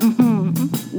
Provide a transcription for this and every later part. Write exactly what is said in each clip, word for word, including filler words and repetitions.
Mm-hmm.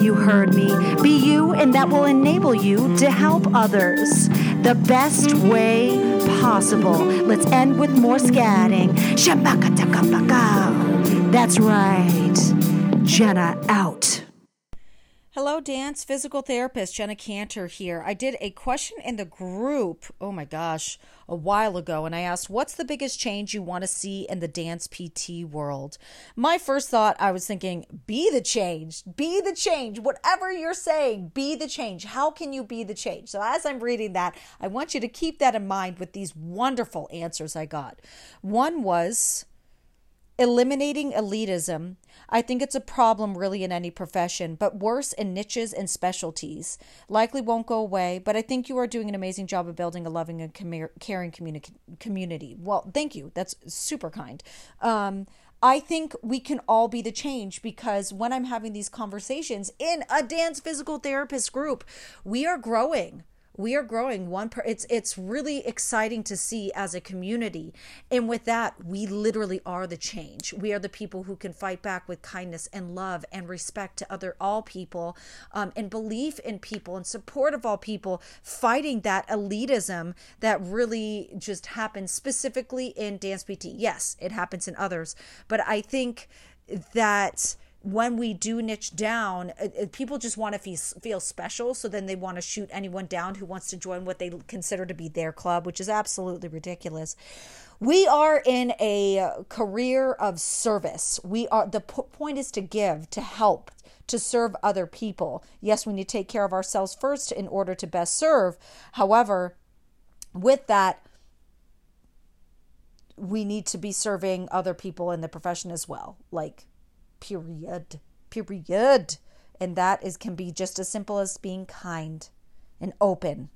You heard me. Be you, and that will enable you to help others the best way possible. Let's end with more scatting. That's right. Jenna out. Hello, dance physical therapist Jenna Cantor here. I did a question in the group, oh my gosh, a while ago, and I asked, what's the biggest change you want to see in the dance P T world? My first thought, I was thinking, be the change, be the change, whatever you're saying, be the change. How can you be the change? So as I'm reading that, I want you to keep that in mind with these wonderful answers I got. One was eliminating elitism. I think it's a problem really in any profession, but worse in niches and specialties. Likely won't go away, but I think you are doing an amazing job of building a loving and com- caring communi- community. Well, thank you. That's super kind. Um, I think we can all be the change, because when I'm having these conversations in a dance physical therapist group, we are growing. We are growing one per it's it's really exciting to see as a community. And with that, we literally are the change. We are the people who can fight back with kindness and love and respect to other all people, um, and belief in people and support of all people, fighting that elitism that really just happens specifically in dance P T. Yes, it happens in others, but I think that when we do niche down, people just want to feel, feel special. So then they want to shoot anyone down who wants to join what they consider to be their club, which is absolutely ridiculous. We are in a career of service. We are, the point is to give, to help, to serve other people. Yes, we need to take care of ourselves first in order to best serve. However, with that, we need to be serving other people in the profession as well. Like, Period. Period. And that is can be just as simple as being kind and open.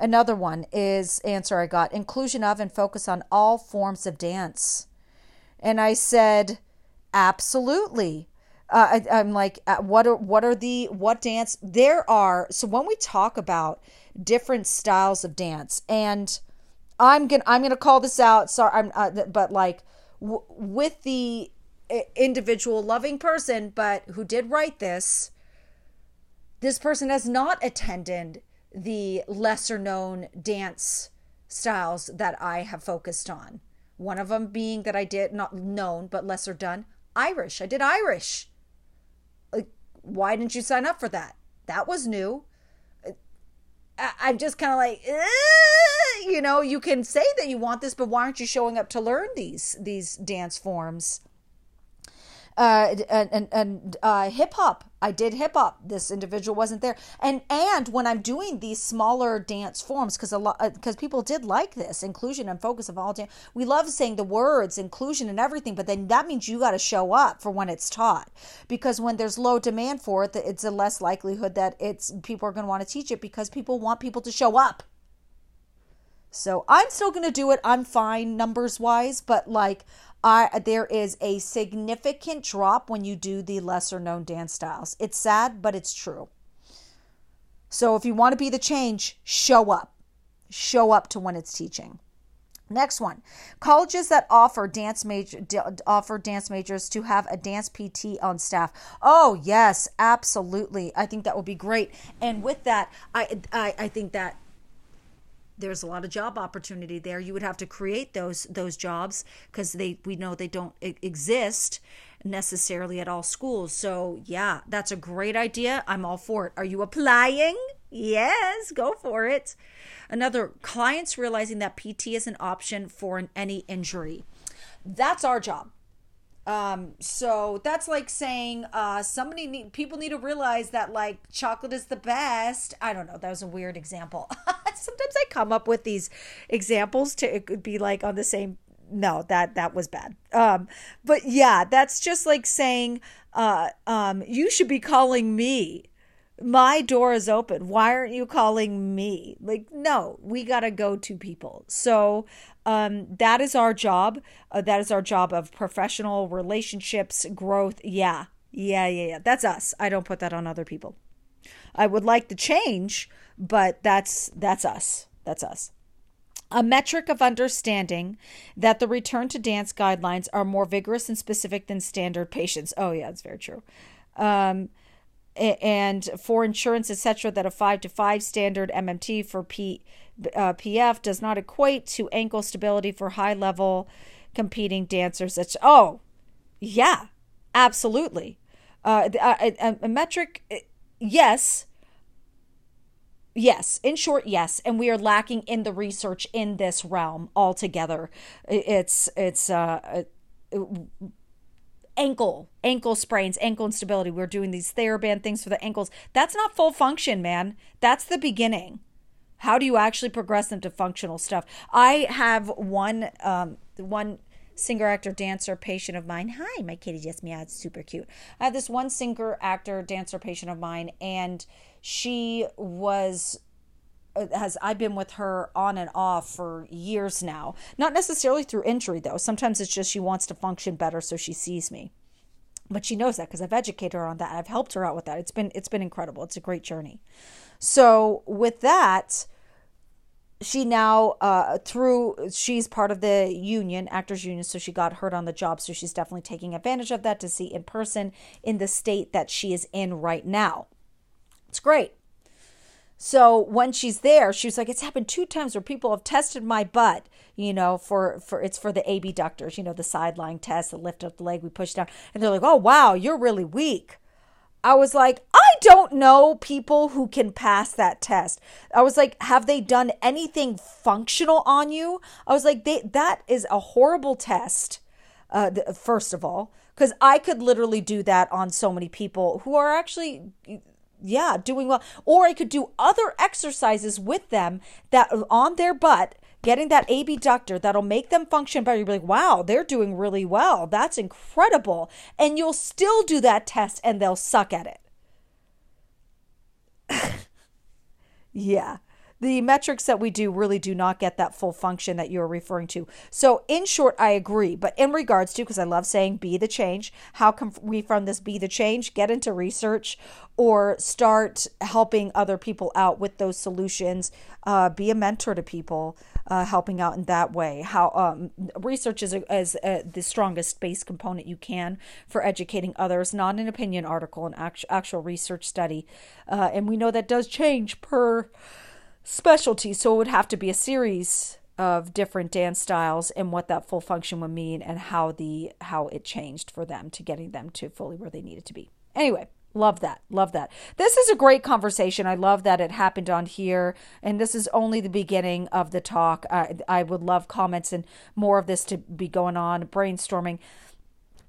Another one is answer I got, inclusion of and focus on all forms of dance. And I said, absolutely. Uh, I, I'm like, what are what are the what dance there are? So when we talk about different styles of dance, and I'm gonna I'm gonna call this out. Sorry, I'm uh, but like w- with the individual loving person, but who did write this, this person has not attended the lesser known dance styles that I have focused on. One of them being that I did not known, but lesser done Irish. I did Irish. Like, why didn't you sign up for that? That was new. I, I'm just kind of like, eh, you know, you can say that you want this, but why aren't you showing up to learn these, these dance forms? Uh, and, and, and uh, hip hop. I did hip hop. This individual wasn't there. And, and when I'm doing these smaller dance forms, cause a lot, uh, cause people did like this inclusion and focus of all dance. We love saying the words inclusion and everything, but then that means you got to show up for when it's taught, because when there's low demand for it, it's a less likelihood that it's people are going to want to teach it, because people want people to show up. So I'm still going to do it. I'm fine numbers wise, but like, I, there is a significant drop when you do the lesser known dance styles. It's sad, but it's true. So if you want to be the change, show up. Show up to when it's teaching. Next one, colleges that offer dance major offer dance majors to have a dance P T on staff. Oh yes, absolutely. I think that would be great. And with that, I I, I think that there's a lot of job opportunity there. You would have to create those those jobs, because they we know they don't exist necessarily at all schools. So yeah, that's a great idea. I'm all for it. Are you applying? Yes, go for it. Another, clients realizing that P T is an option for an, any injury. That's our job. Um, so that's like saying, uh, somebody need, people need to realize that like chocolate is the best. I don't know. That was a weird example. Sometimes I come up with these examples to, it could be like on the same, no, that, that was bad. Um, but yeah, that's just like saying, uh, um, you should be calling me. My door is open. Why aren't you calling me? Like, no, we got to go to people. So um, that is our job. Uh, that is our job of professional relationships, growth. Yeah, yeah, yeah, yeah. That's us. I don't put that on other people. I would like to change, but that's that's us. That's us. A metric of understanding that the return to dance guidelines are more vigorous and specific than standard patients. Oh, yeah, that's very true. Um And for insurance, et cetera, that a five to five standard M M T for P, uh, P F does not equate to ankle stability for high level competing dancers. It's, oh, yeah, absolutely. Uh, a, a, a metric, yes. Yes. In short, yes. And we are lacking in the research in this realm altogether. It's, it's, uh, it, ankle, ankle sprains, ankle instability. We're doing these TheraBand things for the ankles. That's not full function, man. That's the beginning. How do you actually progress them to functional stuff? I have one, um, one singer, actor, dancer, patient of mine. Hi, my kitty just meowed. It's super cute. I had this one singer, actor, dancer, patient of mine, and she was, has, I've been with her on and off for years now. Not necessarily through injury, though. Sometimes it's just she wants to function better, so she sees me. But she knows that because I've educated her on that. I've helped her out with that. It's been it's been incredible. It's a great journey. So with that, she now uh, through she's part of the union, Actors Union, so she got hurt on the job. So she's definitely taking advantage of that to see in person in the state that she is in right now. It's great. So when she's there, she was like, it's happened two times where people have tested my butt, you know, for, for it's for the abductors, you know, the sideline test, the lift up the leg, we push down. And they're like, oh, wow, you're really weak. I was like, I don't know people who can pass that test. I was like, have they done anything functional on you? I was like, they, that is a horrible test, uh, th- first of all, because I could literally do that on so many people who are actually... yeah, doing well. Or I could do other exercises with them that on their butt, getting that abductor that'll make them function better. You'll be like, wow, they're doing really well. That's incredible. And you'll still do that test and they'll suck at it. Yeah. The metrics that we do really do not get that full function that you're referring to. So in short, I agree. But in regards to, because I love saying be the change, how can we from this be the change? Get into research or start helping other people out with those solutions. Uh, be a mentor to people, uh, helping out in that way. How um, research is, a, is a, the strongest base component you can for educating others, not an opinion article, an act- actual research study. Uh, and we know that does change per... specialty, so it would have to be a series of different dance styles and what that full function would mean and how the how it changed for them to getting them to fully where they needed to be. Anyway, love that, love that. This is a great conversation. I love that it happened on here, and this is only the beginning of the talk. I, I would love comments and more of this to be going on, brainstorming.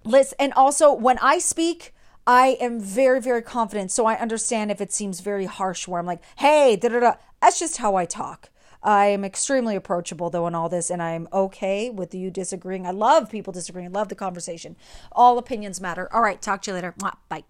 Listen, and also when I speak, I am very, very confident. So I understand if it seems very harsh where I'm like, hey, da da da. That's just how I talk. I am extremely approachable, though, in all this, and I'm okay with you disagreeing. I love people disagreeing. I love the conversation. All opinions matter. All right. Talk to you later. Bye.